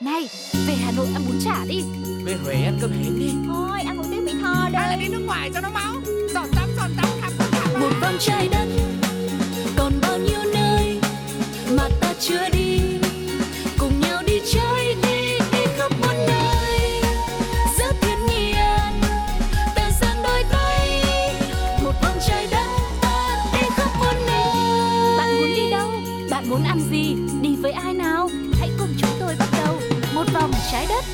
Này, về Hà Nội ăn bún chả đi. Về Huế ăn cơm hến đi. Thôi, ăn một tiếng Mỹ Tho đây. Hay là đi nước ngoài cho nó máu. Giọt tắm khắp tất cả. Một vòng trái đất, còn bao nhiêu nơi mà ta chưa đi. Cùng nhau đi chơi đi, đi khắp muôn nơi. Giữa thiên nhiên, ta dang đôi tay. Một vòng trái đất, ta đi khắp muôn nơi. Bạn muốn đi đâu? Bạn muốn ăn gì? Đi với ai nào? Hãy cùng chúng tôi bắt đầu một vòng trái đất.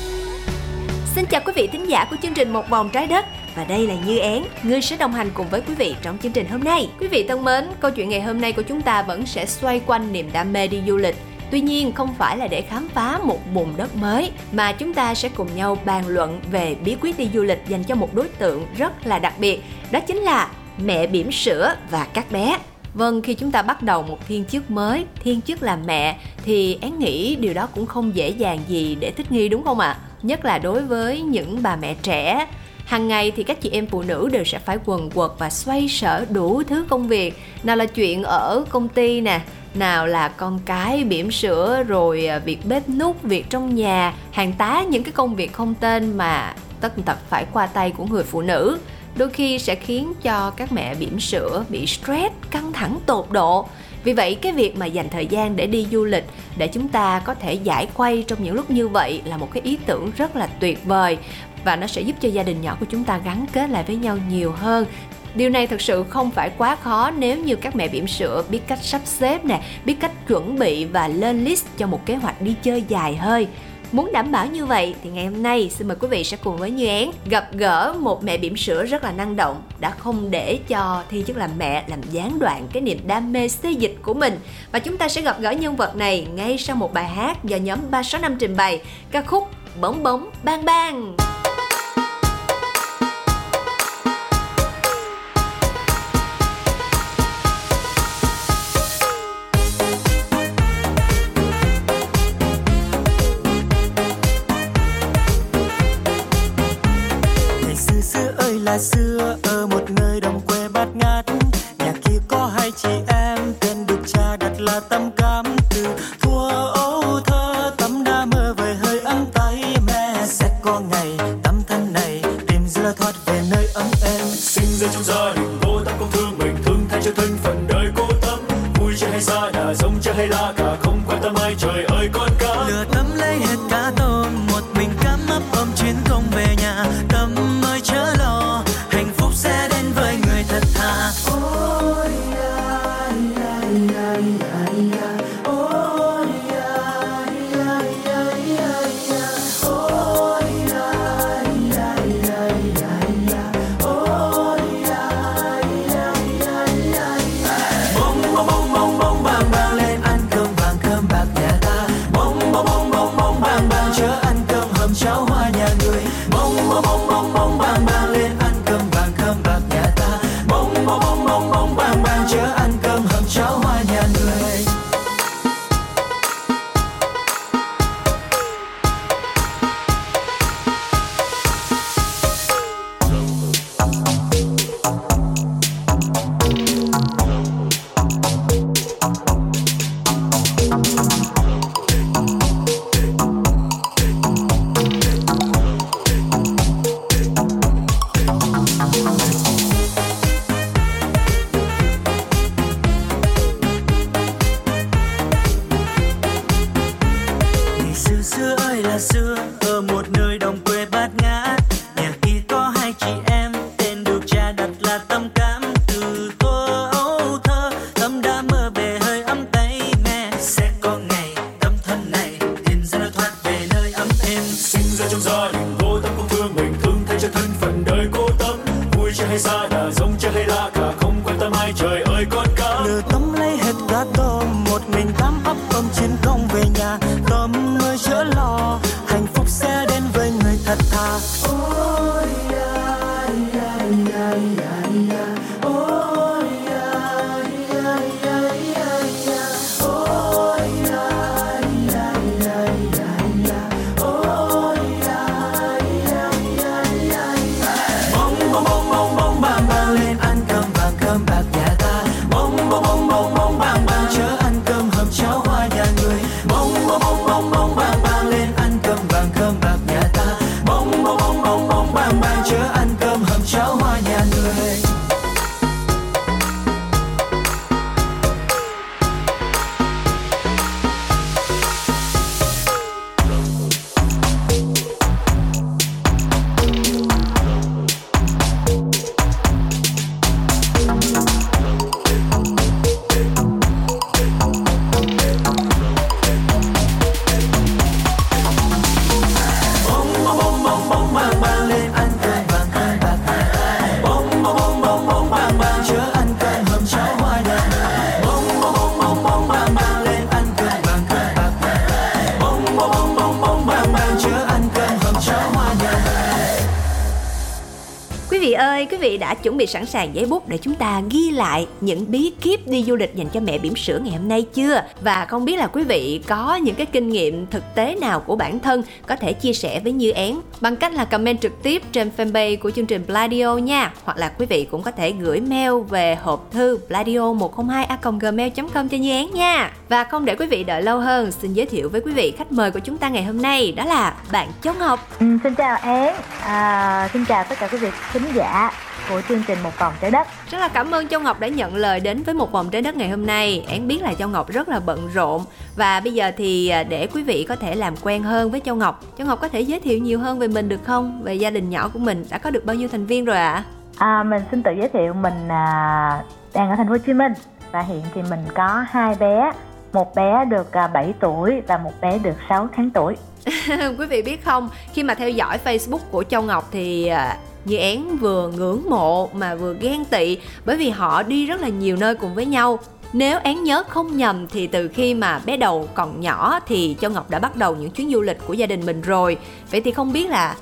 Xin chào quý vị thính giả của chương trình Một Vòng Trái Đất. Và đây là Như Án, người sẽ đồng hành cùng với quý vị trong chương trình hôm nay. Quý vị thân mến, câu chuyện ngày hôm nay của chúng ta vẫn sẽ xoay quanh niềm đam mê đi du lịch. Tuy nhiên không phải là để khám phá một vùng đất mới, mà chúng ta sẽ cùng nhau bàn luận về bí quyết đi du lịch dành cho một đối tượng rất là đặc biệt. Đó chính là mẹ bỉm sữa và các bé. Vâng, khi chúng ta bắt đầu một thiên chức mới, thiên chức là mẹ, thì Án nghĩ điều đó cũng không dễ dàng gì để thích nghi, đúng không ạ? Nhất là đối với những bà mẹ trẻ. Hàng ngày thì các chị em phụ nữ đều sẽ phải quần quật và xoay sở đủ thứ công việc. Nào là chuyện ở công ty nè, nào là con cái bỉm sữa, rồi việc bếp núc, việc trong nhà, hàng tá những cái công việc không tên mà tất tật phải qua tay của người phụ nữ. Đôi khi sẽ khiến cho các mẹ bỉm sữa bị stress, căng thẳng tột độ. Vì vậy cái việc mà dành thời gian để đi du lịch để chúng ta có thể giải khuây trong những lúc như vậy là một cái ý tưởng rất là tuyệt vời. Và nó sẽ giúp cho gia đình nhỏ của chúng ta gắn kết lại với nhau nhiều hơn. Điều này thực sự không phải quá khó nếu như các mẹ bỉm sữa biết cách sắp xếp nè, biết cách chuẩn bị và lên list cho một kế hoạch đi chơi dài hơi. Muốn đảm bảo như vậy thì ngày hôm nay xin mời quý vị sẽ cùng với Như Án gặp gỡ một mẹ bỉm sữa rất là năng động, đã không để cho thi chức làm mẹ làm gián đoạn cái niềm đam mê xê dịch của mình. Và chúng ta sẽ gặp gỡ nhân vật này ngay sau một bài hát do nhóm 365 trình bày, ca khúc Bống Bống Bang Bang. Xưa ở một nơi đồng quê bát ngát, nhà kia có hai chị em, tên được cha đặt là Tấm Cám. Từ thua ấu thơ Tấm đã mơ về hơi ấm tay mẹ. Sẽ có ngày Tấm thân này tìm ra thoát về nơi ấm êm. Sinh ra trong gia đình cô Tấm không thương mình, thương thay cho thân phận đời cô Tấm. Vui chơi hay xa nhà, giống chơi hay la cả, không quan tâm ai, trời ơi con cá. Lừa Tấm lấy hết cá tôm, một mình Cám ấp ôm chuyến không về nhà. Tấm ơi chớ lo, hạnh phúc sẽ đến với người thật thà. Ôi da, da, da, da, da. Ôi da, da, da, da, da. Ôi da, da, da, da, da. Ôi da, da, da, da, da. Bông bông bông bông bông bang bang, lên ăn cơm vàng cơm bạc nhà ta. Bông bông bông bông bông bang bang, chớ ăn cơm hầm cháo hoa nhà người. Bông bông bông bông bông bang bang, lên ăn cơm vàng cơm bạc nhà ta. Bông bông bông bông bông bang bang, chớ ăn cơm hầm cháo hoa nhà người. vị ơi, quý vị đã chuẩn bị sẵn sàng giấy bút để chúng ta ghi lại những bí kíp đi du lịch dành cho mẹ bỉm sữa ngày hôm nay chưa? Và không biết là quý vị có những cái kinh nghiệm thực tế nào của bản thân có thể chia sẻ với Như Án bằng cách là comment trực tiếp trên fanpage của chương trình Bladio nha. Hoặc là quý vị cũng có thể gửi mail về hộp thư Bladio102@gmail.com cho Như Án nha. Và không để quý vị đợi lâu hơn, xin giới thiệu với quý vị khách mời của chúng ta ngày hôm nay, đó là bạn Châu Ngọc. Xin chào Án, xin chào tất cả quý vị khán giả của chương trình Một Vòng Trái Đất. Rất là cảm ơn Châu Ngọc đã nhận lời đến với Một Vòng Trái Đất ngày hôm nay. Án biết là Châu Ngọc rất là bận rộn, và bây giờ thì để quý vị có thể làm quen hơn với Châu Ngọc, Châu Ngọc có thể giới thiệu nhiều hơn về mình được không? Về gia đình nhỏ của mình đã có được bao nhiêu thành viên rồi ạ? Mình xin tự giới thiệu, mình đang ở thành phố Hồ Chí Minh, và hiện thì mình có 2 bé, một bé được 7 tuổi và một bé được 6 tháng tuổi. Quý vị biết không, khi mà theo dõi Facebook của Châu Ngọc thì Như Án vừa ngưỡng mộ mà vừa ghen tị, bởi vì họ đi rất là nhiều nơi cùng với nhau. Nếu Án nhớ không nhầm thì từ khi mà bé đầu còn nhỏ thì Châu Ngọc đã bắt đầu những chuyến du lịch của gia đình mình rồi. Vậy thì không biết là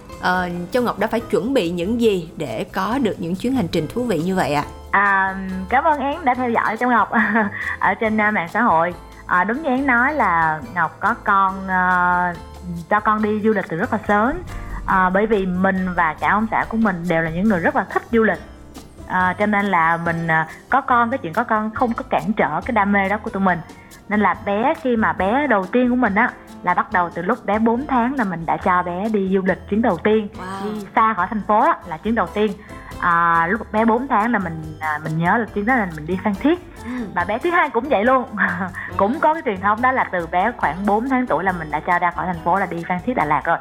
Châu Ngọc đã phải chuẩn bị những gì để có được những chuyến hành trình thú vị như vậy ạ? Cảm ơn Án đã theo dõi Châu Ngọc ở trên mạng xã hội. Đúng như Án nói là Ngọc có con, cho con đi du lịch từ rất là sớm. Bởi vì mình và cả ông xã của mình đều là những người rất là thích du lịch, cho nên là mình có con, cái chuyện có con không có cản trở cái đam mê đó của tụi mình. Nên là bé, khi mà bé đầu tiên của mình á, là bắt đầu từ lúc bé 4 tháng là mình đã cho bé đi du lịch chuyến đầu tiên. Wow. Đi xa khỏi thành phố á, là chuyến đầu tiên. Lúc bé 4 tháng là mình nhớ là chuyến đó là mình đi Phan Thiết. Và bé thứ hai cũng vậy luôn. Cũng có cái truyền thống đó là từ bé khoảng 4 tháng tuổi là mình đã cho ra khỏi thành phố là đi Phan Thiết Đà Lạt rồi.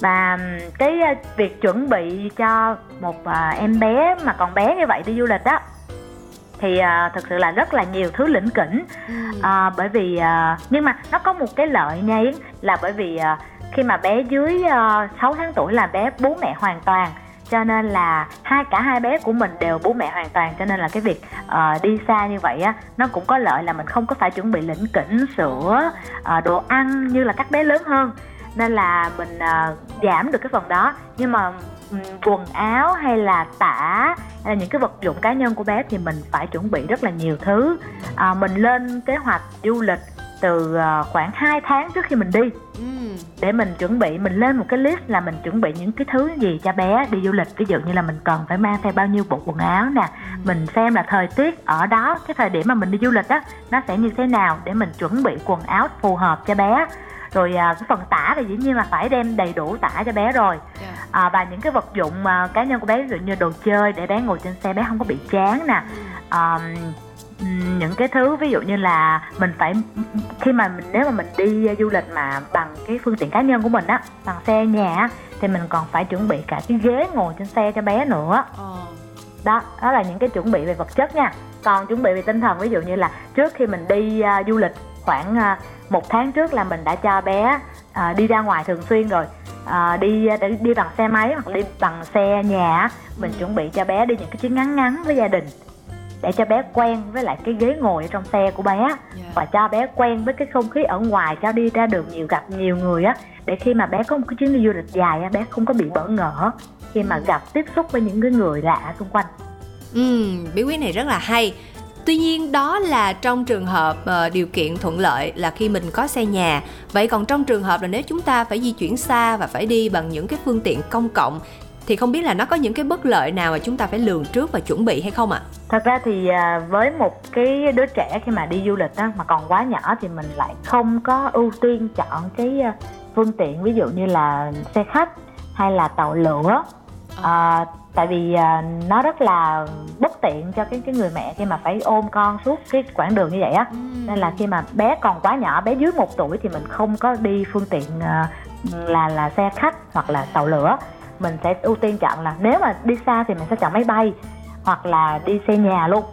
Và cái việc chuẩn bị cho một em bé mà còn bé như vậy đi du lịch á, thì thực sự là rất là nhiều thứ lỉnh kỉnh. Bởi vì nhưng mà nó có một cái lợi nha, là bởi vì khi mà bé dưới 6 tháng tuổi là bé bố mẹ hoàn toàn, cho nên là cả hai bé của mình đều bố mẹ hoàn toàn, cho nên là cái việc đi xa như vậy á, nó cũng có lợi là mình không có phải chuẩn bị lỉnh kỉnh sữa, đồ ăn như là các bé lớn hơn. Nên là mình giảm được cái phần đó. Nhưng mà quần áo hay là tã hay là những cái vật dụng cá nhân của bé thì mình phải chuẩn bị rất là nhiều thứ. Mình lên kế hoạch du lịch từ khoảng 2 tháng trước khi mình đi, để mình chuẩn bị, mình lên một cái list là mình chuẩn bị những cái thứ gì cho bé đi du lịch. Ví dụ như là mình cần phải mang theo bao nhiêu bộ quần áo nè, mình xem là thời tiết ở đó, cái thời điểm mà mình đi du lịch á, nó sẽ như thế nào để mình chuẩn bị quần áo phù hợp cho bé. Rồi cái phần tả thì dĩ nhiên là phải đem đầy đủ tả cho bé rồi. Và những cái vật dụng cá nhân của bé, ví dụ như đồ chơi để bé ngồi trên xe bé không có bị chán nè. Những cái thứ ví dụ như là mình phải, khi mà nếu mà mình đi du lịch mà bằng cái phương tiện cá nhân của mình á, bằng xe nhà, thì mình còn phải chuẩn bị cả cái ghế ngồi trên xe cho bé nữa. Đó là những cái chuẩn bị về vật chất nha. Còn chuẩn bị về tinh thần, ví dụ như là trước khi mình đi du lịch khoảng 1 tháng trước là mình đã cho bé đi ra ngoài thường xuyên rồi, đi bằng xe máy hoặc đi bằng xe nhà. Mình chuẩn bị cho bé đi những cái chuyến ngắn với gia đình để cho bé quen với lại cái ghế ngồi ở trong xe của bé, và cho bé quen với cái không khí ở ngoài, cho đi ra đường nhiều, gặp nhiều người á, để khi mà bé có một cái chuyến đi du lịch dài á, bé không có bị bỡ ngỡ khi mà gặp tiếp xúc với những cái người lạ xung quanh. Bí quyết này rất là hay. Tuy nhiên đó là trong trường hợp điều kiện thuận lợi là khi mình có xe nhà. Vậy còn trong trường hợp là nếu chúng ta phải di chuyển xa và phải đi bằng những cái phương tiện công cộng, thì không biết là nó có những cái bất lợi nào mà chúng ta phải lường trước và chuẩn bị hay không ạ? Thật ra thì với một cái đứa trẻ khi mà đi du lịch á, mà còn quá nhỏ thì mình lại không có ưu tiên chọn cái phương tiện ví dụ như là xe khách hay là tàu lửa. Tại vì nó rất là bất tiện cho cái người mẹ khi mà phải ôm con suốt cái quãng đường như vậy á. Nên là khi mà bé còn quá nhỏ, bé dưới 1 tuổi thì mình không có đi phương tiện là xe khách hoặc là tàu lửa. Mình sẽ ưu tiên chọn là nếu mà đi xa thì mình sẽ chọn máy bay hoặc là đi xe nhà luôn.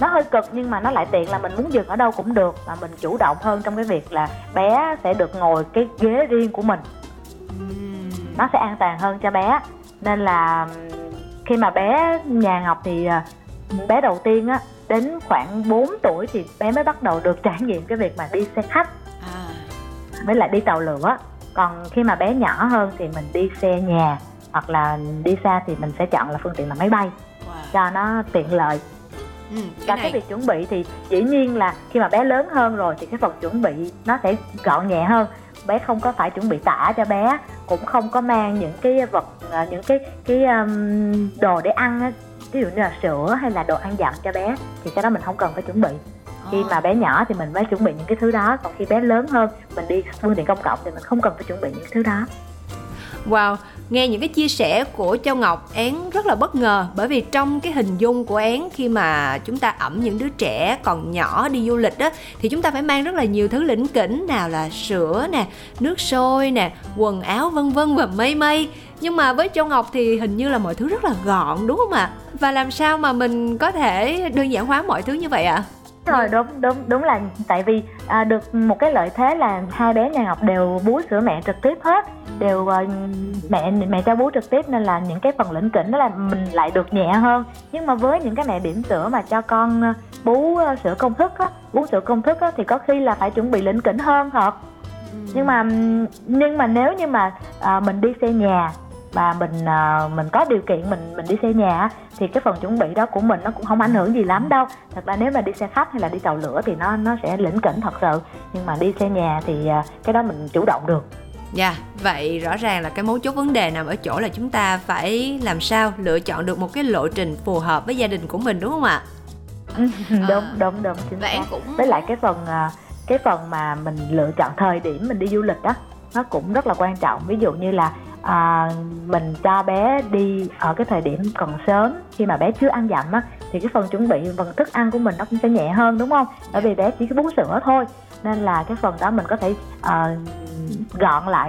Nó hơi cực nhưng mà nó lại tiện, là mình muốn dừng ở đâu cũng được, và mình chủ động hơn trong cái việc là bé sẽ được ngồi cái ghế riêng của mình. Nó sẽ an toàn hơn cho bé. Nên là khi mà bé nhà Ngọc thì bé đầu tiên á, đến khoảng 4 tuổi thì bé mới bắt đầu được trải nghiệm cái việc mà đi xe khách với lại đi tàu lửa. Còn khi mà bé nhỏ hơn thì mình đi xe nhà hoặc là đi xa thì mình sẽ chọn là phương tiện là máy bay cho nó tiện lợi. Và cái việc chuẩn bị thì dĩ nhiên là khi mà bé lớn hơn rồi thì cái phần chuẩn bị nó sẽ gọn nhẹ hơn. Bé không có phải chuẩn bị tả cho bé, cũng không có mang những cái vật, những cái đồ để ăn, ví dụ như là sữa hay là đồ ăn dặm cho bé, thì cái đó mình không cần phải chuẩn bị. Khi mà bé nhỏ thì mình phải chuẩn bị những cái thứ đó, còn khi bé lớn hơn mình đi phương tiện công cộng thì mình không cần phải chuẩn bị những thứ đó. Wow, nghe những cái chia sẻ của Châu Ngọc, Án rất là bất ngờ, bởi vì trong cái hình dung của Án khi mà chúng ta ẵm những đứa trẻ còn nhỏ đi du lịch á, thì chúng ta phải mang rất là nhiều thứ lỉnh kỉnh, nào là sữa nè, nước sôi nè, quần áo vân vân và mây mây. Nhưng mà với Châu Ngọc thì hình như là mọi thứ rất là gọn, đúng không ạ? Và làm sao mà mình có thể đơn giản hóa mọi thứ như vậy ạ? Rồi, đúng là tại vì được một cái lợi thế là hai bé nhà Ngọc đều bú sữa mẹ trực tiếp hết, đều mẹ cho bú trực tiếp, nên là những cái phần lỉnh kỉnh đó là mình lại được nhẹ hơn. Nhưng mà với những cái mẹ bỉm sữa mà cho con bú sữa công thức á, thì có khi là phải chuẩn bị lỉnh kỉnh hơn thật. Nhưng mà nếu như mà mình đi xe nhà và mình có điều kiện mình đi xe nhà thì cái phần chuẩn bị đó của mình nó cũng không ảnh hưởng gì lắm đâu. Thật ra nếu mà đi xe khách hay là đi tàu lửa thì nó sẽ lỉnh kỉnh thật sự, nhưng mà đi xe nhà thì cái đó mình chủ động được. Dạ, vậy rõ ràng là cái mấu chốt vấn đề nằm ở chỗ là chúng ta phải làm sao lựa chọn được một cái lộ trình phù hợp với gia đình của mình, đúng không ạ? Đúng, chính xác. Với lại cái phần mà mình lựa chọn thời điểm mình đi du lịch đó, nó cũng rất là quan trọng. Ví dụ như là mình cho bé đi ở cái thời điểm còn sớm, khi mà bé chưa ăn dặm á, thì cái phần chuẩn bị phần thức ăn của mình nó cũng sẽ nhẹ hơn, đúng không? Bởi vì bé chỉ có bú sữa thôi, nên là cái phần đó mình có thể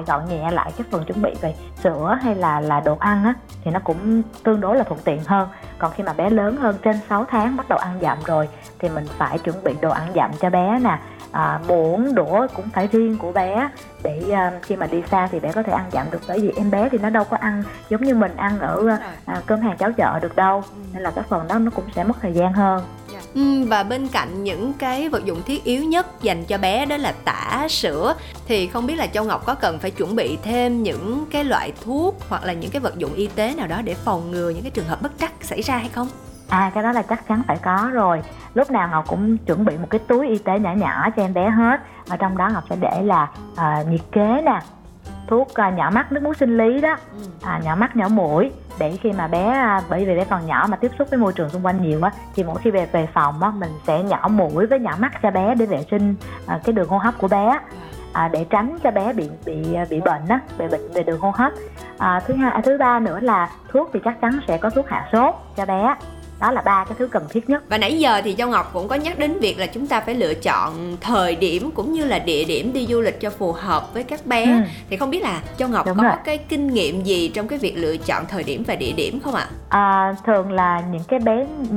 gọn nhẹ lại cái phần chuẩn bị về sữa hay là đồ ăn á, thì nó cũng tương đối là thuận tiện hơn. Còn khi mà bé lớn hơn, trên 6 tháng bắt đầu ăn dặm rồi, thì mình phải chuẩn bị đồ ăn dặm cho bé nè, muỗng đũa cũng phải riêng của bé, để khi mà đi xa thì bé có thể ăn dặm được. Bởi vì em bé thì nó đâu có ăn giống như mình ăn ở cơm hàng cháo chợ được đâu, nên là cái phần đó nó cũng sẽ mất thời gian hơn. Và bên cạnh những cái vật dụng thiết yếu nhất dành cho bé đó là tã, sữa, thì không biết là Châu Ngọc có cần phải chuẩn bị thêm những cái loại thuốc hoặc là những cái vật dụng y tế nào đó để phòng ngừa những cái trường hợp bất trắc xảy ra hay không? Cái đó là chắc chắn phải có rồi. Lúc nào Ngọc cũng chuẩn bị một cái túi y tế nhỏ nhỏ cho em bé hết. Ở trong đó Ngọc sẽ để là nhiệt kế nè, thuốc nhỏ mắt, nước muối sinh lý đó, nhỏ mắt, nhỏ mũi, để khi mà bé, bởi vì bé còn nhỏ mà tiếp xúc với môi trường xung quanh nhiều á, thì mỗi khi về phòng á, mình sẽ nhỏ mũi với nhỏ mắt cho bé để vệ sinh cái đường hô hấp của bé, để tránh cho bé bị bệnh á, bệnh về đường hô hấp. Thứ ba nữa là thuốc, thì chắc chắn sẽ có thuốc hạ sốt cho bé. Đó là ba cái thứ cần thiết nhất. Và nãy giờ thì Châu Ngọc cũng có nhắc đến việc là chúng ta phải lựa chọn thời điểm cũng như là địa điểm đi du lịch cho phù hợp với các bé. Thì không biết là Châu Ngọc có cái kinh nghiệm gì trong cái việc lựa chọn thời điểm và địa điểm không ạ? Thường là những cái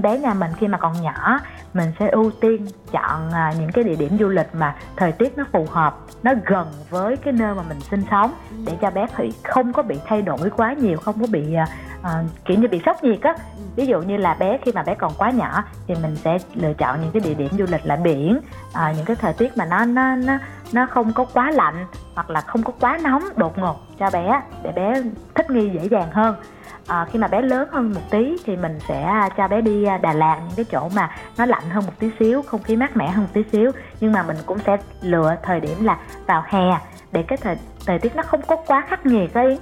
bé nhà mình khi mà còn nhỏ, mình sẽ ưu tiên chọn những cái địa điểm du lịch mà thời tiết nó phù hợp, nó gần với cái nơi mà mình sinh sống, để cho bé không có bị thay đổi quá nhiều, không có bị kiểu như bị sốc nhiệt á. Ví dụ như là khi mà bé còn quá nhỏ thì mình sẽ lựa chọn những cái địa điểm du lịch là biển, những cái thời tiết mà nó không có quá lạnh hoặc là không có quá nóng đột ngột cho bé, để bé thích nghi dễ dàng hơn. Khi mà bé lớn hơn một tí thì mình sẽ cho bé đi Đà Lạt, những cái chỗ mà nó lạnh hơn một tí xíu, không khí mát mẻ hơn một tí xíu, nhưng mà mình cũng sẽ lựa thời điểm là vào hè, để cái thời tiết nó không có quá khắc nghiệt ấy,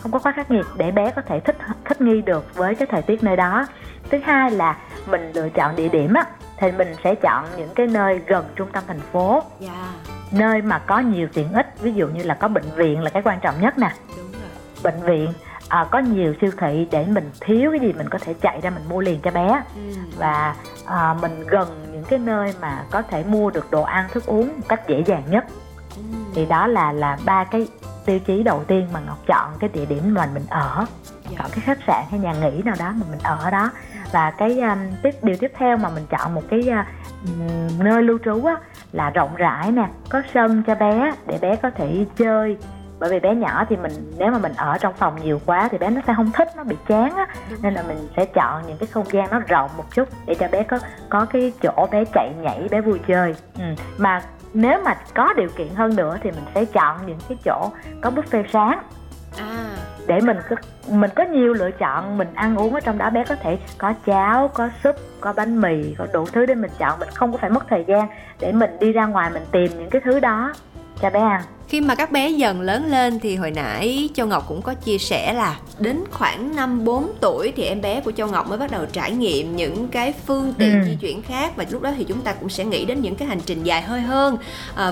không có quá khắc nghiệt, để bé có thể thích nghi được với cái thời tiết nơi đó. Thứ hai là mình lựa chọn địa điểm á, thì mình sẽ chọn những cái nơi gần trung tâm thành phố, nơi mà có nhiều tiện ích, ví dụ như là có bệnh viện là cái quan trọng nhất nè. Đúng rồi. Bệnh viện, có nhiều siêu thị, để mình thiếu cái gì mình có thể chạy ra mình mua liền cho bé. Và mình gần những cái nơi mà có thể mua được đồ ăn, thức uống một cách dễ dàng nhất. Thì đó là ba cái tiêu chí đầu tiên mà Ngọc chọn cái địa điểm mà mình ở, chọn cái khách sạn hay nhà nghỉ nào đó mà mình ở đó. Và cái điều tiếp theo mà mình chọn một cái nơi lưu trú á, là rộng rãi nè, có sân cho bé để bé có thể chơi. Bởi vì bé nhỏ thì nếu mà mình ở trong phòng nhiều quá thì bé nó sẽ không thích, nó bị chán á, nên là mình sẽ chọn những cái không gian nó rộng một chút để cho bé có cái chỗ bé chạy nhảy, bé vui chơi. Mà nếu mà có điều kiện hơn nữa thì mình sẽ chọn những cái chỗ có buffet sáng. để mình có nhiều lựa chọn, mình ăn uống ở trong đó. Bé có thể có cháo, có súp, có bánh mì, có đủ thứ để mình chọn. Mình không có phải mất thời gian để mình đi ra ngoài mình tìm những cái thứ đó cho bé ăn. Khi mà các bé dần lớn lên thì hồi nãy Châu Ngọc cũng có chia sẻ là đến khoảng năm 4 tuổi thì em bé của Châu Ngọc mới bắt đầu trải nghiệm những cái phương tiện di chuyển khác, và lúc đó thì chúng ta cũng sẽ nghĩ đến những cái hành trình dài hơi hơn.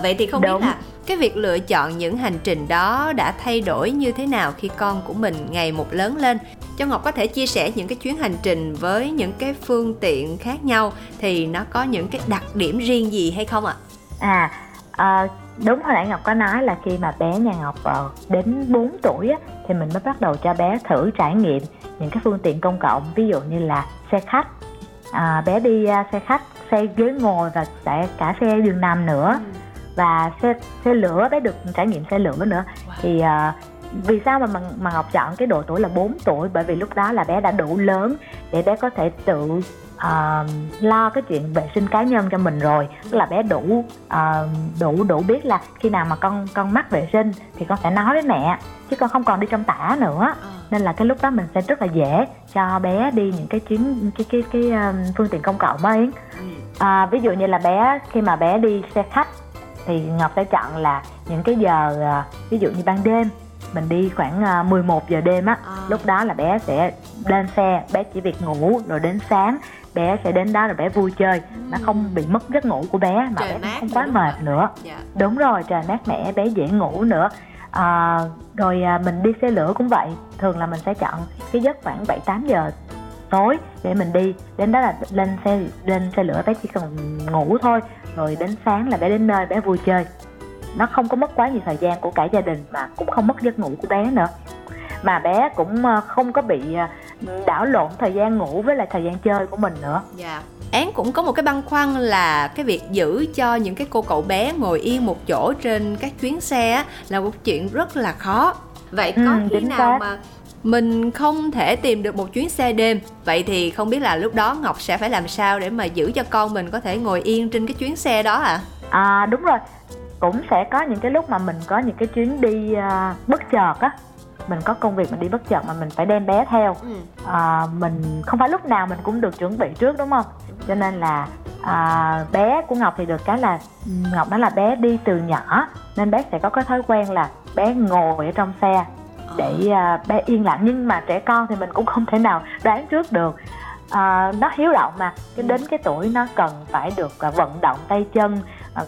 Vậy thì không biết là cái việc lựa chọn những hành trình đó đã thay đổi như thế nào khi con của mình ngày một lớn lên? Châu Ngọc có thể chia sẻ những cái chuyến hành trình với những cái phương tiện khác nhau thì nó có những cái đặc điểm riêng gì hay không ạ? Đúng, hồi nãy Ngọc có nói là khi mà bé nhà Ngọc đến 4 tuổi á, thì mình mới bắt đầu cho bé thử trải nghiệm những cái phương tiện công cộng, ví dụ như là xe khách. Bé đi xe khách, xe ghế ngồi và cả xe giường nằm nữa, và xe lửa, bé được trải nghiệm xe lửa nữa. Thì vì sao mà Ngọc chọn cái độ tuổi là 4 tuổi? Bởi vì lúc đó là bé đã đủ lớn để bé có thể tự lo cái chuyện vệ sinh cá nhân cho mình rồi, tức là bé đủ biết là khi nào mà con mắc vệ sinh thì con sẽ nói với mẹ, chứ con không còn đi trong tã nữa. Nên là cái lúc đó mình sẽ rất là dễ cho bé đi những cái chuyến cái phương tiện công cộng ấy. Ví dụ như là bé khi mà bé đi xe khách thì Ngọc sẽ chọn là những cái giờ ví dụ như ban đêm, mình đi khoảng 11 giờ đêm á, lúc đó là bé sẽ lên xe, bé chỉ việc ngủ rồi đến sáng bé sẽ đến đó rồi bé vui chơi, nó không bị mất giấc ngủ của bé, mà trời bé không quá mệt nữa. Đúng rồi, trời mát mẻ, bé dễ ngủ nữa. Rồi mình đi xe lửa cũng vậy, thường là mình sẽ chọn cái giấc khoảng 7-8 giờ tối để mình đi, đến đó là lên xe lửa bé chỉ cần ngủ thôi, rồi đến sáng là bé đến nơi bé vui chơi. Nó không có mất quá nhiều thời gian của cả gia đình mà cũng không mất giấc ngủ của bé nữa, mà bé cũng không có bị đảo lộn thời gian ngủ với lại thời gian chơi của mình nữa. Án cũng có một cái băn khoăn là cái việc giữ cho những cái cô cậu bé ngồi yên một chỗ trên các chuyến xe là một chuyện rất là khó. Vậy có khi nào mà mình không thể tìm được một chuyến xe đêm, vậy thì không biết là lúc đó Ngọc sẽ phải làm sao để mà giữ cho con mình có thể ngồi yên trên cái chuyến xe đó ạ? Đúng rồi, cũng sẽ có những cái lúc mà mình có những cái chuyến đi bất chợt á, mình có công việc mình đi bất chợt mà mình phải đem bé theo. Mình không phải lúc nào mình cũng được chuẩn bị trước, đúng không? Cho nên là bé của Ngọc thì được cái là Ngọc đó là bé đi từ nhỏ, nên bé sẽ có cái thói quen là bé ngồi ở trong xe để bé yên lặng. Nhưng mà trẻ con thì mình cũng không thể nào đoán trước được, nó hiếu động mà, đến cái tuổi nó cần phải được vận động tay chân,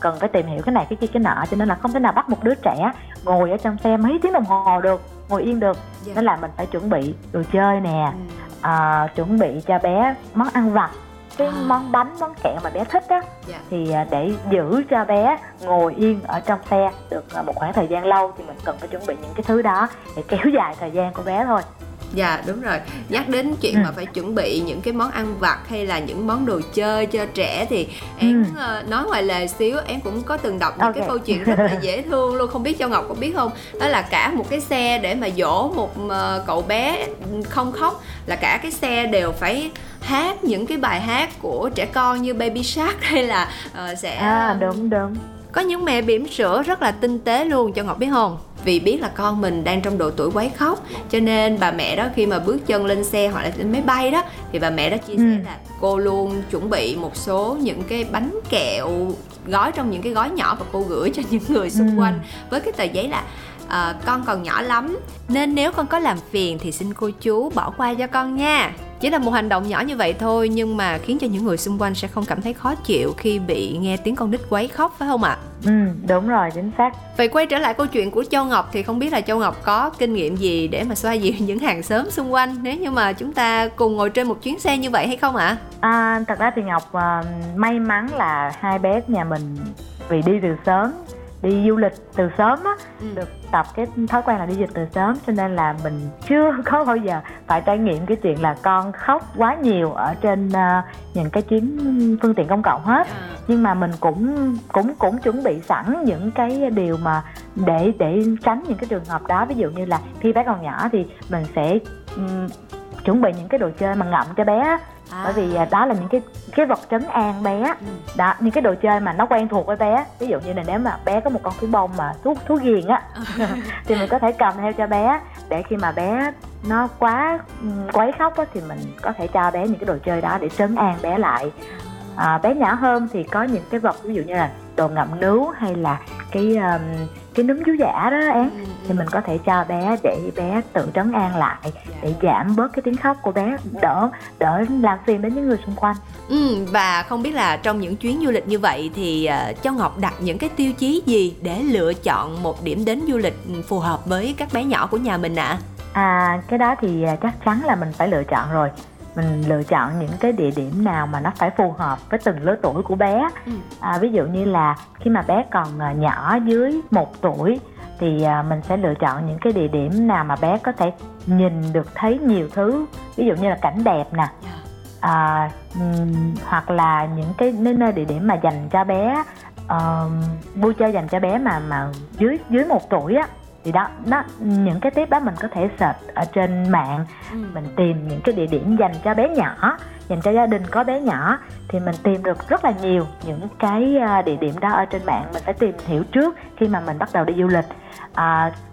cần phải tìm hiểu cái này cái kia cái nọ, cho nên là không thể nào bắt một đứa trẻ ngồi ở trong xe mấy tiếng đồng hồ được, ngồi yên được. Nên là mình phải chuẩn bị đồ chơi nè, chuẩn bị cho bé món ăn vặt, cái món bánh, món kẹo mà bé thích á, thì để giữ cho bé ngồi yên ở trong xe được một khoảng thời gian lâu thì mình cần phải chuẩn bị những cái thứ đó để kéo dài thời gian của bé thôi. Dạ đúng rồi, nhắc đến chuyện mà phải chuẩn bị những cái món ăn vặt hay là những món đồ chơi cho trẻ thì em nói ngoài lề xíu, em cũng có từng đọc những cái câu chuyện rất là dễ thương luôn, không biết Châu Ngọc có biết không? Đó là cả một cái xe để mà dỗ một cậu bé không khóc là cả cái xe đều phải hát những cái bài hát của trẻ con như Baby Shark hay là đúng. Có những mẹ bỉm sữa rất là tinh tế luôn, Châu Ngọc biết không? Vì biết là con mình đang trong độ tuổi quấy khóc, cho nên bà mẹ đó khi mà bước chân lên xe hoặc là lên máy bay đó thì bà mẹ đó chia sẻ là cô luôn chuẩn bị một số những cái bánh kẹo gói trong những cái gói nhỏ và cô gửi cho những người xung quanh với cái tờ giấy là con còn nhỏ lắm nên nếu con có làm phiền thì xin cô chú bỏ qua cho con nha. Chỉ là một hành động nhỏ như vậy thôi nhưng mà khiến cho những người xung quanh sẽ không cảm thấy khó chịu khi bị nghe tiếng con nít quấy khóc, phải không ạ? Đúng rồi, chính xác. Vậy quay trở lại câu chuyện của Châu Ngọc thì không biết là Châu Ngọc có kinh nghiệm gì để mà xoa dịu những hàng xóm xung quanh nếu như mà chúng ta cùng ngồi trên một chuyến xe như vậy hay không ạ? Thật ra thì Ngọc may mắn là hai bé nhà mình vì đi từ sớm, đi du lịch từ sớm á, được tập cái thói quen là đi du lịch từ sớm, cho nên là mình chưa có bao giờ phải trải nghiệm cái chuyện là con khóc quá nhiều ở trên những cái chuyến phương tiện công cộng hết. Nhưng mà mình cũng chuẩn bị sẵn những cái điều mà để tránh những cái trường hợp đó. Ví dụ như là khi bé còn nhỏ thì mình sẽ chuẩn bị những cái đồ chơi mà ngậm cho bé á. Bởi vì đó là những cái vật trấn an bé đó, những cái đồ chơi mà nó quen thuộc với bé. Ví dụ như là nếu mà bé có một con thú bông mà thú ghiền á thì mình có thể cầm theo cho bé để khi mà bé nó quá quấy khóc á, thì mình có thể cho bé những cái đồ chơi đó để trấn an bé lại. Bé nhỏ hơn thì có những cái vật ví dụ như là đồ ngậm nướu hay là cái núm vú giả đó Án, thì mình có thể cho bé để bé tự trấn an lại để giảm bớt cái tiếng khóc của bé, đỡ làm phiền đến những người xung quanh. Và không biết là trong những chuyến du lịch như vậy thì Châu Ngọc đặt những cái tiêu chí gì để lựa chọn một điểm đến du lịch phù hợp với các bé nhỏ của nhà mình ạ? Cái đó thì chắc chắn là mình phải lựa chọn rồi. Mình lựa chọn những cái địa điểm nào mà nó phải phù hợp với từng lứa tuổi của bé. Ví dụ như là khi mà bé còn nhỏ dưới 1 tuổi thì mình sẽ lựa chọn những cái địa điểm nào mà bé có thể nhìn được thấy nhiều thứ. Ví dụ như là cảnh đẹp nè, hoặc là những cái nơi địa điểm mà dành cho bé, vui chơi dành cho bé mà dưới 1 tuổi á. Thì đó, những cái tip đó mình có thể search ở trên mạng, mình tìm những cái địa điểm dành cho bé nhỏ, dành cho gia đình có bé nhỏ, thì mình tìm được rất là nhiều những cái địa điểm đó ở trên mạng. Mình phải tìm hiểu trước khi mà mình bắt đầu đi du lịch.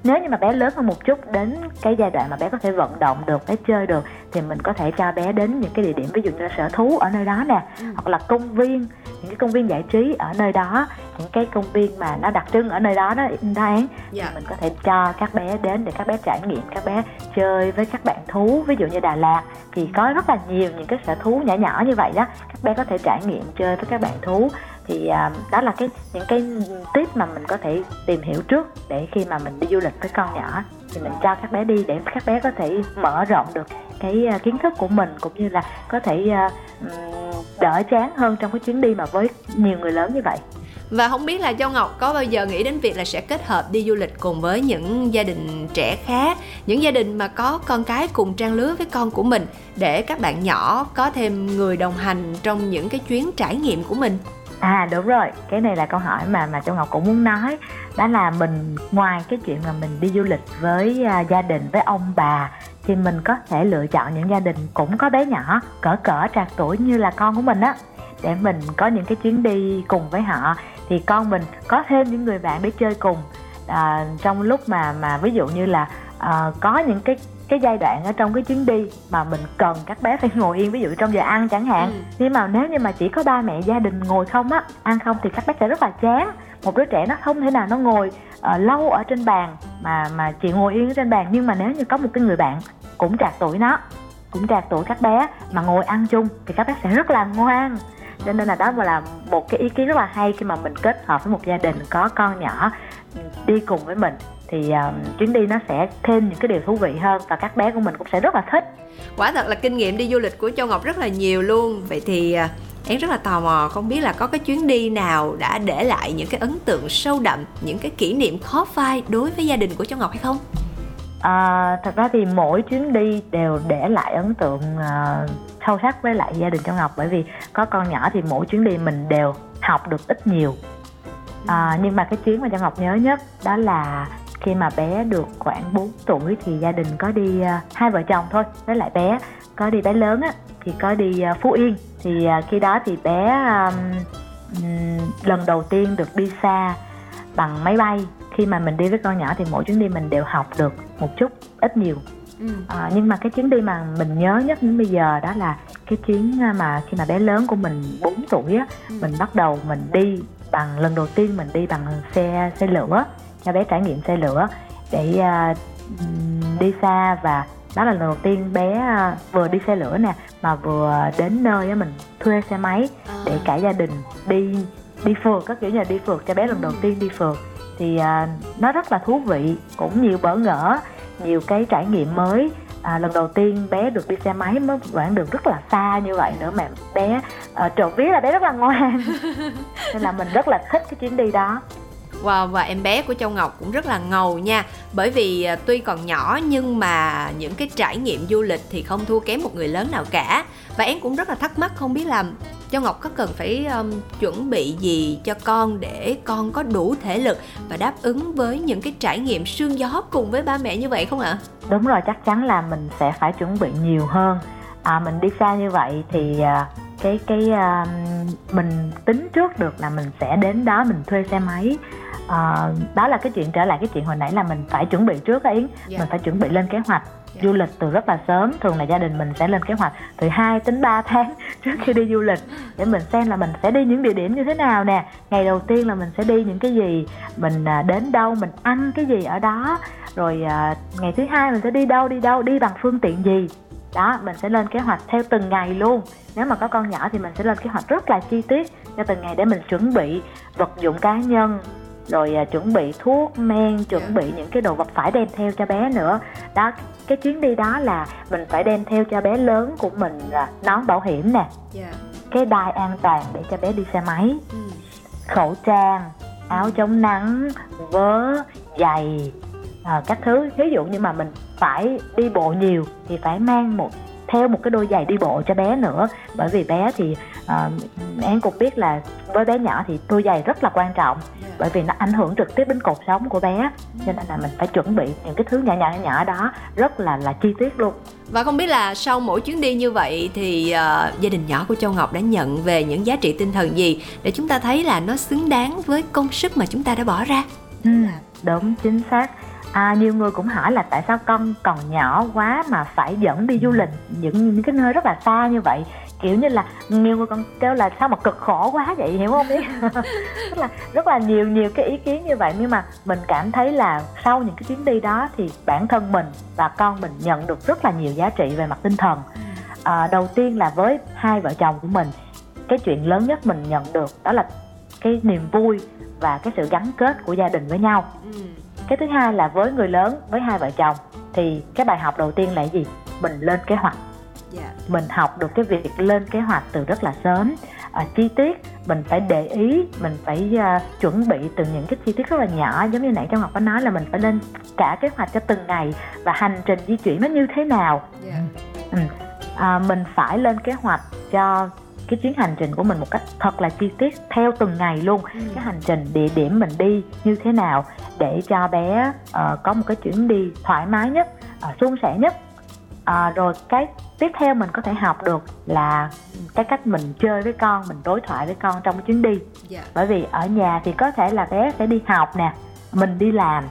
Nếu như mà bé lớn hơn một chút, đến cái giai đoạn mà bé có thể vận động được, bé chơi được, thì mình có thể cho bé đến những cái địa điểm ví dụ như là sở thú ở nơi đó nè, hoặc là công viên, những cái công viên giải trí ở nơi đó, những cái công viên mà nó đặc trưng ở nơi đó đó Án. Thì mình có thể cho các bé đến để các bé trải nghiệm, các bé chơi với các bạn thú. Ví dụ như Đà Lạt thì có rất là nhiều những cái sở thú nhỏ nhỏ như vậy đó, các bé có thể trải nghiệm chơi với các bạn thú. Thì đó là những cái tip mà mình có thể tìm hiểu trước để khi mà mình đi du lịch với con nhỏ thì mình cho các bé đi, để các bé có thể mở rộng được cái kiến thức của mình, cũng như là có thể đỡ chán hơn trong cái chuyến đi mà với nhiều người lớn như vậy. Và không biết là Châu Ngọc có bao giờ nghĩ đến việc là sẽ kết hợp đi du lịch cùng với những gia đình trẻ khác, những gia đình mà có con cái cùng trang lứa với con của mình, để các bạn nhỏ có thêm người đồng hành trong những cái chuyến trải nghiệm của mình? Đúng rồi, cái này là câu hỏi mà Châu Ngọc cũng muốn nói. Đó là mình, ngoài cái chuyện mà mình đi du lịch với gia đình, với ông bà, thì mình có thể lựa chọn những gia đình cũng có bé nhỏ cỡ trạc tuổi như là con của mình á, để mình có những cái chuyến đi cùng với họ, thì con mình có thêm những người bạn để chơi cùng. Trong lúc mà ví dụ như là có những cái giai đoạn ở trong cái chuyến đi mà mình cần các bé phải ngồi yên, ví dụ trong giờ ăn chẳng hạn. Nhưng mà nếu như mà chỉ có ba mẹ gia đình ngồi không á, ăn không, thì các bé sẽ rất là chán. Một đứa trẻ nó không thể nào nó ngồi lâu ở trên bàn mà chỉ ngồi yên ở trên bàn. Nhưng mà nếu như có một cái người bạn cũng trạc tuổi các bé mà ngồi ăn chung thì các bé sẽ rất là ngoan. Cho nên là đó là một cái ý kiến rất là hay khi mà mình kết hợp với một gia đình có con nhỏ đi cùng với mình. Thì chuyến đi nó sẽ thêm những cái điều thú vị hơn và các bé của mình cũng sẽ rất là thích. Quả thật là kinh nghiệm đi du lịch của Châu Ngọc rất là nhiều luôn. Vậy thì em rất là tò mò, không biết là có cái chuyến đi nào đã để lại những cái ấn tượng sâu đậm, những cái kỷ niệm khó phai đối với gia đình của Châu Ngọc hay không? Thật ra thì mỗi chuyến đi đều để lại ấn tượng sâu sắc với lại gia đình Châu Ngọc. Bởi vì có con nhỏ thì mỗi chuyến đi mình đều học được ít nhiều. Nhưng mà cái chuyến mà Châu Ngọc nhớ nhất đó là khi mà bé được khoảng 4 tuổi thì gia đình có đi, hai vợ chồng thôi, với lại bé có đi, bé lớn á thì có đi Phú Yên. Thì khi đó thì bé lần đầu tiên được đi xa bằng máy bay. Khi mà mình đi với con nhỏ thì mỗi chuyến đi mình đều học được một chút ít nhiều. Nhưng mà cái chuyến đi mà mình nhớ nhất đến bây giờ đó là cái chuyến mà khi mà bé lớn của mình 4 tuổi á, mình bắt đầu mình đi bằng, lần đầu tiên mình đi bằng xe lửa, cho bé trải nghiệm xe lửa để đi xa. Và đó là lần đầu tiên bé vừa đi xe lửa nè, mà vừa đến nơi mình thuê xe máy để cả gia đình đi phượt, các kiểu như là đi phượt, cho bé lần đầu tiên đi phượt. Thì nó rất là thú vị, cũng nhiều bỡ ngỡ, nhiều cái trải nghiệm mới. Lần đầu tiên bé được đi xe máy mới quãng đường rất là xa như vậy nữa mà bé trộm vía là bé rất là ngoan. Nên là mình rất là thích cái chuyến đi đó. Wow, và em bé của Châu Ngọc cũng rất là ngầu nha. Bởi vì tuy còn nhỏ nhưng mà những cái trải nghiệm du lịch thì không thua kém một người lớn nào cả. Và em cũng rất là thắc mắc, không biết là Châu Ngọc có cần phải chuẩn bị gì cho con để con có đủ thể lực và đáp ứng với những cái trải nghiệm sương gió cùng với ba mẹ như vậy không ạ? Đúng rồi, chắc chắn là mình sẽ phải chuẩn bị nhiều hơn. Mình đi xa như vậy thì mình tính trước được là mình sẽ đến đó, mình thuê xe máy. đó là cái chuyện, trở lại cái chuyện hồi nãy là mình phải chuẩn bị trước ấy, mình phải chuẩn bị lên kế hoạch du lịch từ rất là sớm. Thường là gia đình mình sẽ lên kế hoạch từ 2 đến 3 tháng trước khi đi du lịch, để mình xem là mình sẽ đi những địa điểm như thế nào nè, ngày đầu tiên là mình sẽ đi những cái gì, mình đến đâu, mình ăn cái gì ở đó, rồi ngày thứ hai mình sẽ đi đâu, đi bằng phương tiện gì. Đó, mình sẽ lên kế hoạch theo từng ngày luôn. Nếu mà có con nhỏ thì mình sẽ lên kế hoạch rất là chi tiết cho từng ngày, để mình chuẩn bị vật dụng cá nhân, rồi chuẩn bị thuốc men, chuẩn bị những cái đồ vật phải đem theo cho bé nữa. Đó, cái chuyến đi đó là mình phải đem theo cho bé lớn của mình là nón bảo hiểm nè, cái đai an toàn để cho bé đi xe máy, khẩu trang, áo chống nắng, vớ, giày, các thứ. Ví dụ như mà mình phải đi bộ nhiều thì phải mang theo một cái đôi giày đi bộ cho bé nữa, bởi vì bé thì em cũng biết là với bé nhỏ thì đôi giày rất là quan trọng, bởi vì nó ảnh hưởng trực tiếp đến cột sống của bé, cho nên là mình phải chuẩn bị những cái thứ nhỏ đó rất là chi tiết luôn. Và không biết là sau mỗi chuyến đi như vậy thì gia đình nhỏ của Châu Ngọc đã nhận về những giá trị tinh thần gì để chúng ta thấy là nó xứng đáng với công sức mà chúng ta đã bỏ ra? Đúng, chính xác. Nhiều người cũng hỏi là tại sao con còn nhỏ quá mà phải dẫn đi du lịch những cái nơi rất là xa như vậy, kiểu như là nhiều người còn kêu là sao mà cực khổ quá vậy, hiểu không biết. Tức là rất là nhiều cái ý kiến như vậy, nhưng mà mình cảm thấy là sau những cái chuyến đi đó thì bản thân mình và con mình nhận được rất là nhiều giá trị về mặt tinh thần. Đầu tiên là với hai vợ chồng của mình, cái chuyện lớn nhất mình nhận được đó là cái niềm vui và cái sự gắn kết của gia đình với nhau. Cái thứ hai là với người lớn, với hai vợ chồng, thì cái bài học đầu tiên là gì? Mình lên kế hoạch. Mình học được cái việc lên kế hoạch từ rất là sớm, chi tiết, mình phải để ý, mình phải chuẩn bị từ những cái chi tiết rất là nhỏ. Giống như nãy Châu Ngọc có nói là mình phải lên cả kế hoạch cho từng ngày và hành trình di chuyển nó như thế nào. Mình phải lên kế hoạch cho cái chuyến hành trình của mình một cách thật là chi tiết theo từng ngày luôn. Cái hành trình, địa điểm mình đi như thế nào để cho bé có một cái chuyến đi thoải mái nhất, suôn sẻ nhất. Rồi cái tiếp theo mình có thể học được là cái cách mình chơi với con, mình đối thoại với con trong cái chuyến đi. Bởi vì ở nhà thì có thể là bé sẽ đi học nè, mình đi làm,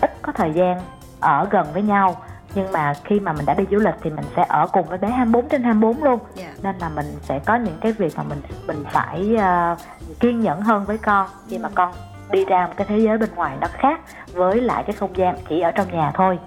ít có thời gian ở gần với nhau. Nhưng mà khi mà mình đã đi du lịch thì mình sẽ ở cùng với bé 24/24 luôn. Nên là mình sẽ có những cái việc mà mình phải kiên nhẫn hơn với con, khi mà con đi ra một cái thế giới bên ngoài nó khác với lại cái không gian chỉ ở trong nhà thôi.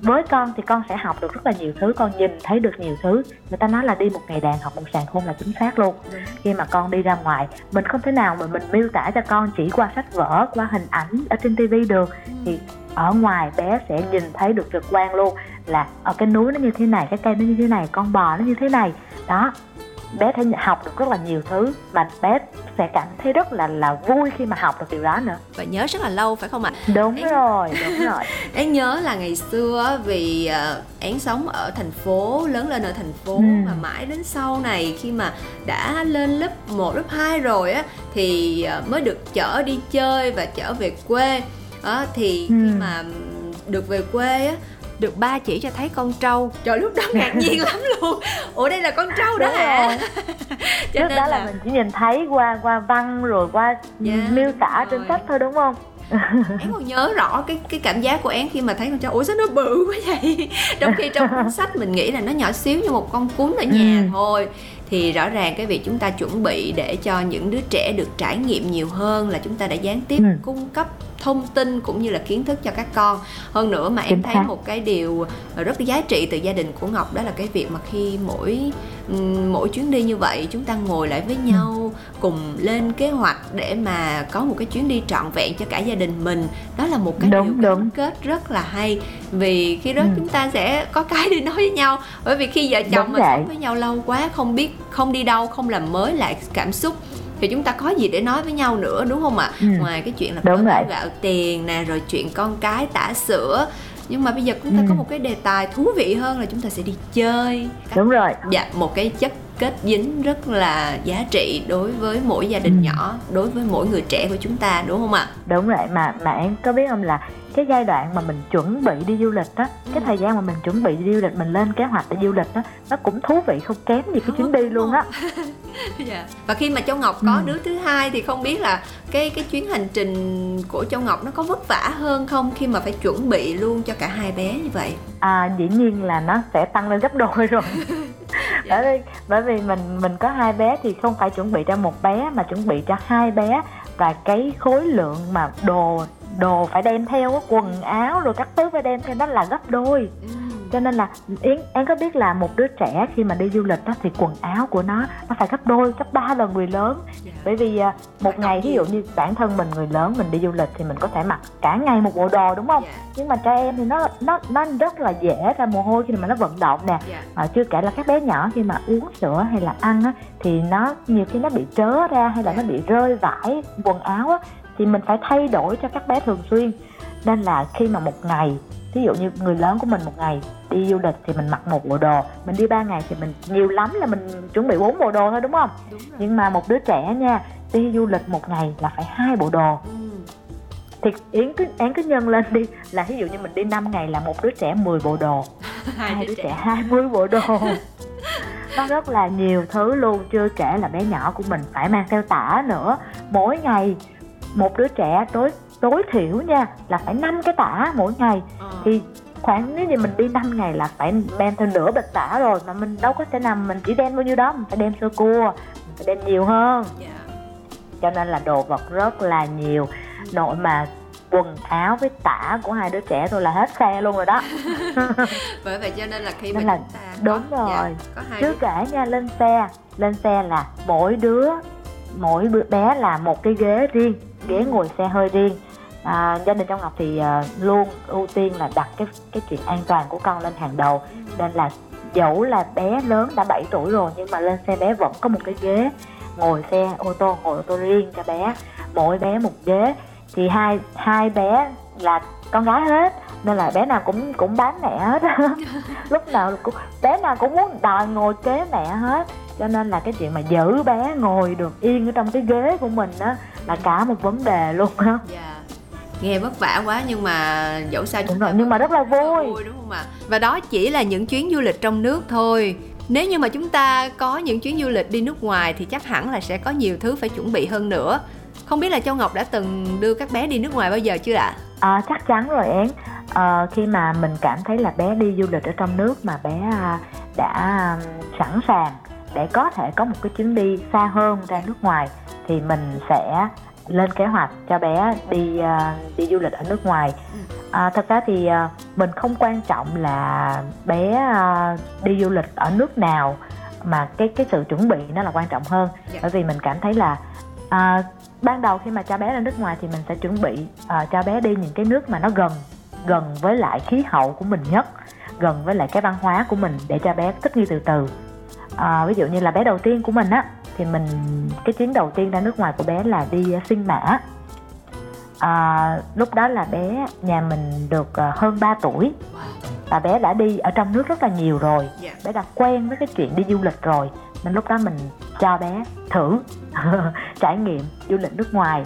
Với con thì con sẽ học được rất là nhiều thứ, con nhìn thấy được nhiều thứ. Người ta nói là đi một ngày đàn học một sàng khôn là chính xác luôn. Khi mà con đi ra ngoài, mình không thể nào mà mình miêu tả cho con chỉ qua sách vở, qua hình ảnh ở trên TV được. Thì ở ngoài bé sẽ nhìn thấy được trực quan luôn, là ở cái núi nó như thế này, cái cây nó như thế này, con bò nó như thế này. Đó, bé thấy học được rất là nhiều thứ mà bé sẽ cảm thấy rất là vui khi mà học được điều đó nữa. Và nhớ rất là lâu phải không ạ? Đúng rồi. Én nhớ là ngày xưa vì Én sống ở thành phố, lớn lên ở thành phố, mà mãi đến sau này khi mà đã lên lớp 1, lớp 2 rồi á thì mới được chở đi chơi và chở về quê. Thì khi mà được về quê á, được ba chỉ cho thấy con trâu. Trời, lúc đó ngạc nhiên lắm luôn. Ủa, đây là con trâu đó hả? Cho lúc nên đó là mình chỉ nhìn thấy qua văn rồi qua miêu tả trên sách thôi, đúng không? Én còn nhớ rõ cái cảm giác của Én khi mà thấy con trâu. Ủa sao nó bự quá vậy? Trong khi trong cuốn sách mình nghĩ là nó nhỏ xíu như một con cún ở nhà thôi. Thì rõ ràng cái việc chúng ta chuẩn bị để cho những đứa trẻ được trải nghiệm nhiều hơn là chúng ta đã gián tiếp cung cấp thông tin cũng như là kiến thức cho các con. Hơn nữa mà em thấy một cái điều rất là giá trị từ gia đình của Ngọc, đó là cái việc mà khi mỗi chuyến đi như vậy chúng ta ngồi lại với nhau, cùng lên kế hoạch để mà có một cái chuyến đi trọn vẹn cho cả gia đình mình. Đó là một cái điều gắn kết rất là hay, vì khi đó chúng ta sẽ có cái để nói với nhau. Bởi vì khi vợ chồng sống với nhau lâu quá, không biết không đi đâu, không làm mới lại cảm xúc, thì chúng ta có gì để nói với nhau nữa, đúng không ạ? Ngoài cái chuyện là có gạo tiền nè, rồi chuyện con cái tã sữa, nhưng mà bây giờ chúng ta có một cái đề tài thú vị hơn là chúng ta sẽ đi chơi. Đúng rồi. Dạ, một cái chất kết dính rất là giá trị đối với mỗi gia đình nhỏ, đối với mỗi người trẻ của chúng ta, đúng không ạ? Đúng rồi, mà em có biết không là cái giai đoạn mà mình chuẩn bị đi du lịch đó, cái thời gian mà mình chuẩn bị đi du lịch, mình lên kế hoạch để du lịch đó, nó cũng thú vị không kém gì cái chuyến đi luôn á. Dạ. Và khi mà Châu Ngọc có đứa thứ hai thì không biết là cái chuyến hành trình của Châu Ngọc nó có vất vả hơn không khi mà phải chuẩn bị luôn cho cả hai bé như vậy? À, dĩ nhiên là nó sẽ tăng lên gấp đôi rồi. Bởi vì mình có hai bé thì không phải chuẩn bị cho một bé mà chuẩn bị cho hai bé, và cái khối lượng mà đồ phải đem theo, quần áo rồi các thứ phải đem theo đó là gấp đôi. Cho nên là Yến, em có biết là một đứa trẻ khi mà đi du lịch đó thì quần áo của nó phải gấp đôi, gấp ba lần người lớn. Bởi vì một ngày, ví dụ như bản thân mình người lớn mình đi du lịch thì mình có thể mặc cả ngày một bộ đồ, đúng không? Nhưng mà trẻ em thì nó rất là dễ ra mồ hôi khi mà nó vận động nè. Chưa kể là các bé nhỏ khi mà uống sữa hay là ăn á, thì nó nhiều khi nó bị trớ ra hay là nó bị rơi vải quần áo á, thì mình phải thay đổi cho các bé thường xuyên. Nên là khi mà một ngày, ví dụ như người lớn của mình một ngày đi du lịch thì mình mặc một bộ đồ, mình đi 3 ngày thì mình nhiều lắm là mình chuẩn bị 4 bộ đồ thôi, đúng không? Đúng. Nhưng mà một đứa trẻ nha, đi du lịch một ngày là phải 2 bộ đồ. Thì Yến cứ nhân lên đi, là ví dụ như mình đi 5 ngày là một đứa trẻ 10 bộ đồ, hai đứa trẻ 20 bộ đồ. Nó rất là nhiều thứ luôn, chưa kể là bé nhỏ của mình phải mang theo tả nữa. Mỗi ngày một đứa trẻ tối thiểu nha là phải 5 cái tả mỗi ngày. Thì khoảng nếu như mình đi 5 ngày là phải đem theo nửa bịch tả rồi, mà mình đâu có thể nào mình chỉ đem bao nhiêu đó, mình phải đem sơ cua, mình phải đem nhiều hơn. Cho nên là đồ vật rất là nhiều, nội mà quần áo với tả của hai đứa trẻ rồi là hết xe luôn rồi đó. Bởi vậy cho nên là khi mà chúng ta chứ kể nha, lên xe là mỗi bé là một cái ghế riêng, ghế ngồi xe hơi riêng. Gia đình Châu Ngọc thì luôn ưu tiên là đặt cái chuyện an toàn của con lên hàng đầu, nên là dẫu là bé lớn đã 7 tuổi rồi nhưng mà lên xe bé vẫn có một cái ghế ngồi xe ô tô, ngồi ô tô riêng cho bé, mỗi bé một ghế. Thì hai bé là con gái hết nên là bé nào cũng bám mẹ hết. Lúc nào cũng, bé nào cũng muốn đòi ngồi kế mẹ hết, cho nên là cái chuyện mà giữ bé ngồi được yên ở trong cái ghế của mình đó là cả một vấn đề luôn á. Nghe vất vả quá nhưng mà dẫu sao chúng ta nhưng mà rất là vui, đúng không ạ? Và đó chỉ là những chuyến du lịch trong nước thôi. Nếu như mà chúng ta có những chuyến du lịch đi nước ngoài thì chắc hẳn là sẽ có nhiều thứ phải chuẩn bị hơn nữa. Không biết là Châu Ngọc đã từng đưa các bé đi nước ngoài bao giờ chưa ạ? Chắc chắn rồi em. Khi mà mình cảm thấy là bé đi du lịch ở trong nước mà bé đã sẵn sàng để có thể có một cái chuyến đi xa hơn ra nước ngoài thì mình sẽ lên kế hoạch cho bé đi du lịch ở nước ngoài. Thật ra thì mình không quan trọng là bé đi du lịch ở nước nào, mà cái sự chuẩn bị nó là quan trọng hơn. Bởi vì mình cảm thấy là ban đầu khi mà cho bé ra nước ngoài thì mình sẽ chuẩn bị cho bé đi những cái nước mà nó gần với lại khí hậu của mình nhất, gần với lại cái văn hóa của mình để cho bé thích nghi từ từ. Ví dụ như là bé đầu tiên của mình á, thì cái chuyến đầu tiên ra nước ngoài của bé là đi Sing Mã. Lúc đó là bé nhà mình được hơn 3 tuổi và bé đã đi ở trong nước rất là nhiều rồi, bé đã quen với cái chuyện đi du lịch rồi, nên lúc đó mình cho bé thử trải nghiệm du lịch nước ngoài.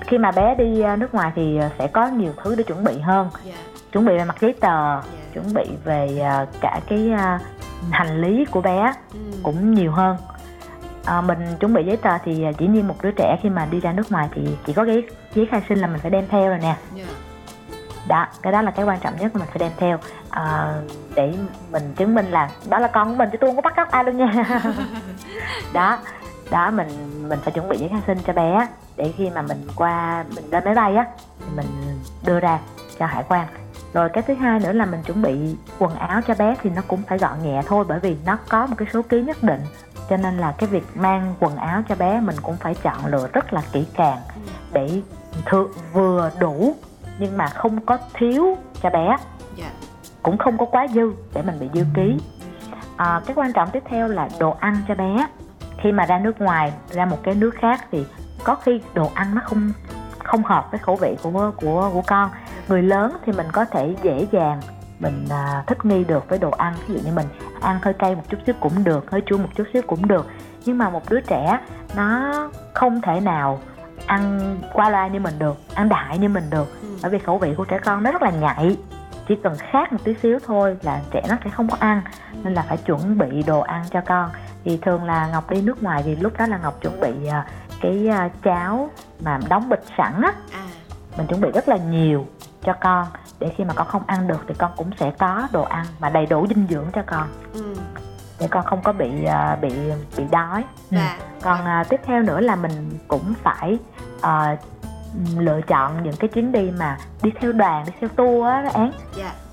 Khi mà bé đi nước ngoài thì sẽ có nhiều thứ để chuẩn bị hơn, chuẩn bị về mặt giấy tờ, chuẩn bị về cả cái hành lý của bé cũng nhiều hơn. Mình chuẩn bị giấy tờ thì dĩ nhiên một đứa trẻ khi mà đi ra nước ngoài thì chỉ có cái giấy khai sinh là mình phải đem theo rồi nè. Đó, cái đó là cái quan trọng nhất mà mình phải đem theo để mình chứng minh là đó là con của mình chứ tôi không có bắt cóc ai luôn nha. đó mình phải chuẩn bị giấy khai sinh cho bé để khi mà mình lên máy bay á mình đưa ra cho hải quan. Rồi cái thứ hai nữa là mình chuẩn bị quần áo cho bé thì nó cũng phải gọn nhẹ thôi, bởi vì nó có một cái số ký nhất định, cho nên là cái việc mang quần áo cho bé mình cũng phải chọn lựa rất là kỹ càng để vừa đủ nhưng mà không có thiếu cho bé, cũng không có quá dư để mình bị dư ký. Cái quan trọng tiếp theo là đồ ăn cho bé. Khi mà ra nước ngoài, ra một cái nước khác thì có khi đồ ăn nó không hợp với khẩu vị của con. Người lớn thì mình có thể dễ dàng mình thích nghi được với đồ ăn. Ví dụ như mình ăn hơi cay một chút xíu cũng được, hơi chua một chút xíu cũng được. Nhưng mà một đứa trẻ nó không thể nào ăn qua loa như mình được, ăn đại như mình được. Bởi vì khẩu vị của trẻ con nó rất là nhạy, chỉ cần khác một tí xíu thôi là trẻ nó sẽ không có ăn. Nên là phải chuẩn bị đồ ăn cho con. Thì thường là Ngọc đi nước ngoài thì lúc đó là Ngọc chuẩn bị cái cháo mà đóng bịch sẵn á, mình chuẩn bị rất là nhiều cho con, để khi mà con không ăn được thì con cũng sẽ có đồ ăn mà đầy đủ dinh dưỡng cho con, để con không có bị đói. Còn tiếp theo nữa là mình cũng phải lựa chọn những cái chuyến đi mà đi theo đoàn, đi theo tour á Án,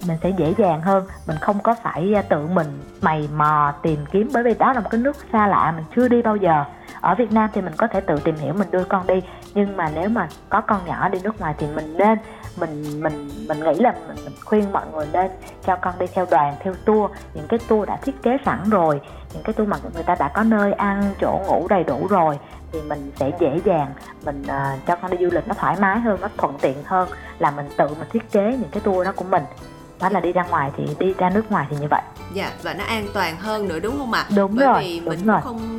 mình sẽ dễ dàng hơn, mình không có phải tự mình mày mò tìm kiếm, bởi vì đó là một cái nước xa lạ mình chưa đi bao giờ. Ở Việt Nam thì mình có thể tự tìm hiểu, mình đưa con đi, nhưng mà nếu mà có con nhỏ đi nước ngoài thì mình nên mình nghĩ là mình khuyên mọi người nên cho con đi theo đoàn, theo tour, những cái tour đã thiết kế sẵn rồi, những cái tour mà người ta đã có nơi ăn, chỗ ngủ đầy đủ rồi, thì mình sẽ dễ dàng mình cho con đi du lịch nó thoải mái hơn, nó thuận tiện hơn là mình tự mình thiết kế những cái tour đó của mình. Đó là đi ra ngoài thì đi ra nước ngoài thì như vậy. Dạ, và nó an toàn hơn nữa đúng không ạ? Đúng rồi. Bởi vì mình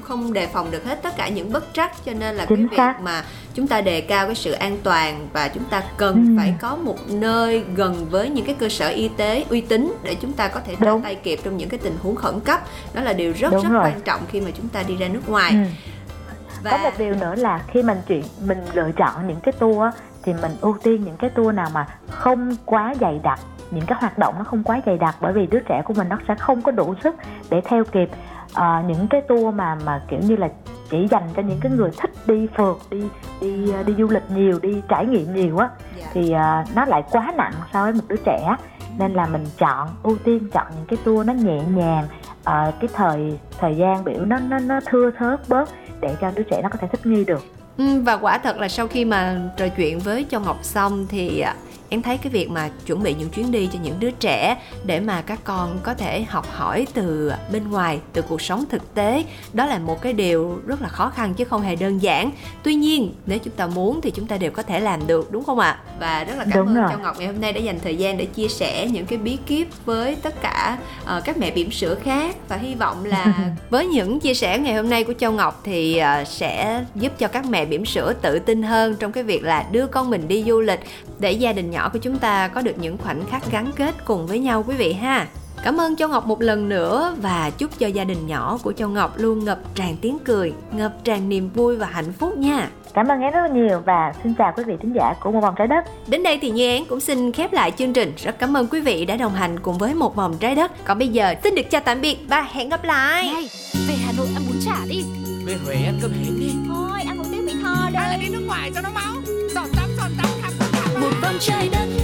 không đề phòng được hết tất cả những bất trắc, cho nên là chính cái việc mà chúng ta đề cao cái sự an toàn, và chúng ta cần phải có một nơi gần với những cái cơ sở y tế uy tín để chúng ta có thể ra tay kịp trong những cái tình huống khẩn cấp. Đó là điều rất quan trọng khi mà chúng ta đi ra nước ngoài. Và có một điều nữa là khi mình lựa chọn những cái tour thì mình ưu tiên những cái tour nào mà không quá dày đặc, những cái hoạt động nó không quá dày đặc, bởi vì đứa trẻ của mình nó sẽ không có đủ sức để theo kịp. Những cái tour mà kiểu như là chỉ dành cho những cái người thích đi phượt, đi du lịch nhiều, đi trải nghiệm nhiều á, thì nó lại quá nặng so với một đứa trẻ. Nên là mình ưu tiên chọn những cái tour nó nhẹ nhàng, cái thời gian biểu nó thưa thớt bớt để cho đứa trẻ nó có thể thích nghi được. Và quả thật là sau khi mà trò chuyện với Châu Ngọc xong thì em thấy cái việc mà chuẩn bị những chuyến đi cho những đứa trẻ để mà các con có thể học hỏi từ bên ngoài, từ cuộc sống thực tế, đó là một cái điều rất là khó khăn chứ không hề đơn giản. Tuy nhiên, nếu chúng ta muốn thì chúng ta đều có thể làm được, đúng không ạ? Và rất là cảm ơn Châu Ngọc ngày hôm nay đã dành thời gian để chia sẻ những cái bí kíp với tất cả các mẹ bỉm sữa khác, và hy vọng là với những chia sẻ ngày hôm nay của Châu Ngọc thì sẽ giúp cho các mẹ bỉm sữa tự tin hơn trong cái việc là đưa con mình đi du lịch, để gia đình nhỏ của chúng ta có được những khoảnh khắc gắn kết cùng với nhau quý vị ha. Cảm ơn Châu Ngọc một lần nữa, và chúc cho gia đình nhỏ của Châu Ngọc luôn ngập tràn tiếng cười, ngập tràn niềm vui và hạnh phúc nha. Cảm ơn em rất nhiều, và xin chào quý vị thính giả của Một Vòng Trái Đất. Đến đây thì Như Án cũng xin khép lại chương trình. Rất cảm ơn quý vị đã đồng hành cùng với Một Vòng Trái Đất. Còn bây giờ xin được chào tạm biệt và hẹn gặp lại. Này, về Hà Nội ăn bún chả đi. Về Huế ăn cơm hến đi. Thôi ăn một tiếng Mỹ Tho đây. Hay là đi nước ngoài cho nó máu. Một vòng trái đất.